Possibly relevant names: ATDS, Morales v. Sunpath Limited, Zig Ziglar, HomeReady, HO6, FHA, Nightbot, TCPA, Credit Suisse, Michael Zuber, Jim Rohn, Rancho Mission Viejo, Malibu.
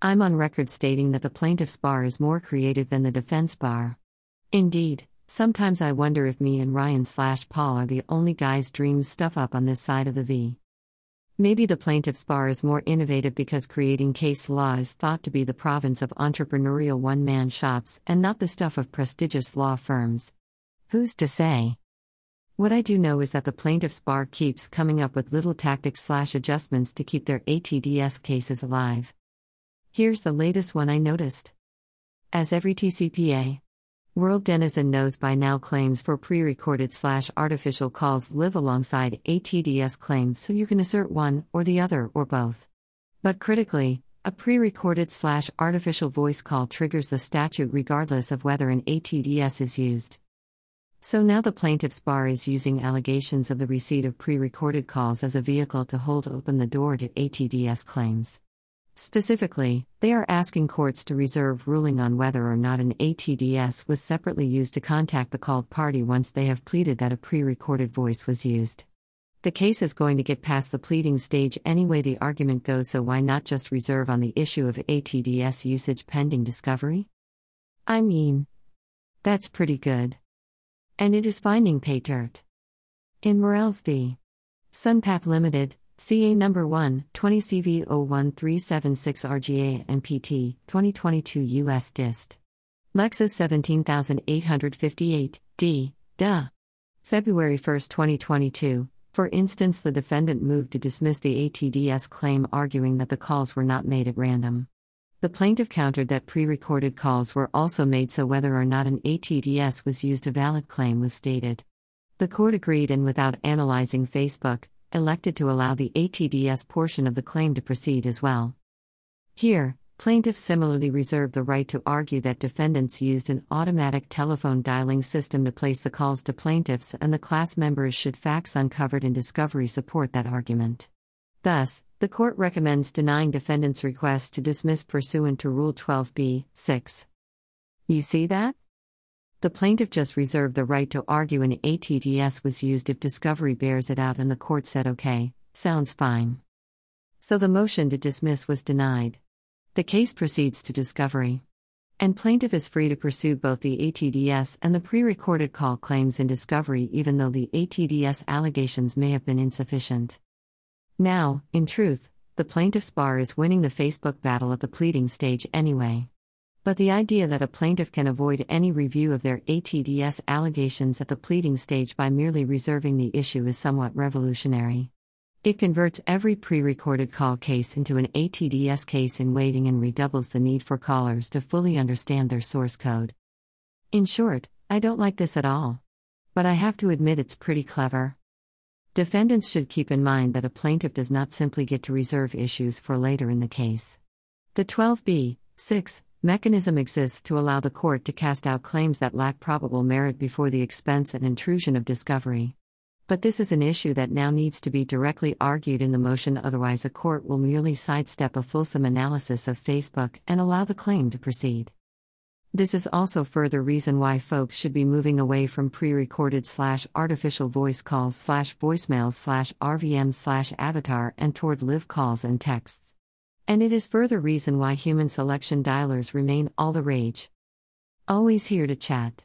I'm on record stating that the plaintiff's bar is more creative than the defense bar. Indeed, sometimes I wonder if me and Ryan/Paul are the only guys dream stuff up on this side of the V. Maybe the plaintiff's bar is more innovative because creating case law is thought to be the province of entrepreneurial one-man shops and not the stuff of prestigious law firms. Who's to say? What I do know is that the plaintiff's bar keeps coming up with little tactics/adjustments to keep their ATDS cases alive. Here's the latest one I noticed. As every TCPA world denizen knows by now, claims for pre-recorded/artificial calls live alongside ATDS claims, so you can assert one or the other or both. But critically, a pre-recorded/artificial voice call triggers the statute regardless of whether an ATDS is used. So now the plaintiff's bar is using allegations of the receipt of pre-recorded calls as a vehicle to hold open the door to ATDS claims. Specifically, they are asking courts to reserve ruling on whether or not an ATDS was separately used to contact the called party once they have pleaded that a pre-recorded voice was used. The case is going to get past the pleading stage anyway the argument goes, so why not just reserve on the issue of ATDS usage pending discovery? I mean, that's pretty good. And it is finding pay dirt. In Morales v. Sunpath Limited, CA No. 1, 20 CV 01376 RGA and PT, 2022 U.S. Dist. Lexus 17858, D. Duh. February 1, 2022, for instance, the defendant moved to dismiss the ATDS claim, arguing that the calls were not made at random. The plaintiff countered that pre-recorded calls were also made, so whether or not an ATDS was used, a valid claim was stated. The court agreed and, without analyzing Facebook, elected to allow the ATDS portion of the claim to proceed as well. Here, plaintiffs similarly reserved the right to argue that defendants used an automatic telephone dialing system to place the calls to plaintiffs, and the class members should facts uncovered in discovery support that argument. Thus, the court recommends denying defendants' request to dismiss pursuant to Rule 12b-6. You see that? The plaintiff just reserved the right to argue an ATDS was used if discovery bears it out, and the court said okay, sounds fine. So the motion to dismiss was denied. The case proceeds to discovery. And plaintiff is free to pursue both the ATDS and the pre-recorded call claims in discovery, even though the ATDS allegations may have been insufficient. Now, in truth, the plaintiff's bar is winning the Facebook battle at the pleading stage anyway. But the idea that a plaintiff can avoid any review of their ATDS allegations at the pleading stage by merely reserving the issue is somewhat revolutionary. It converts every pre-recorded call case into an ATDS case in waiting and redoubles the need for callers to fully understand their source code. In short, I don't like this at all. But I have to admit it's pretty clever. Defendants should keep in mind that a plaintiff does not simply get to reserve issues for later in the case. The 12b-6 mechanism exists to allow the court to cast out claims that lack probable merit before the expense and intrusion of discovery. But this is an issue that now needs to be directly argued in the motion, otherwise a court will merely sidestep a fulsome analysis of Facebook and allow the claim to proceed. This is also further reason why folks should be moving away from pre-recorded/artificial voice calls/voicemails/RVM/avatar and toward live calls and texts. And it is further reason why human selection dialers remain all the rage. Always here to chat.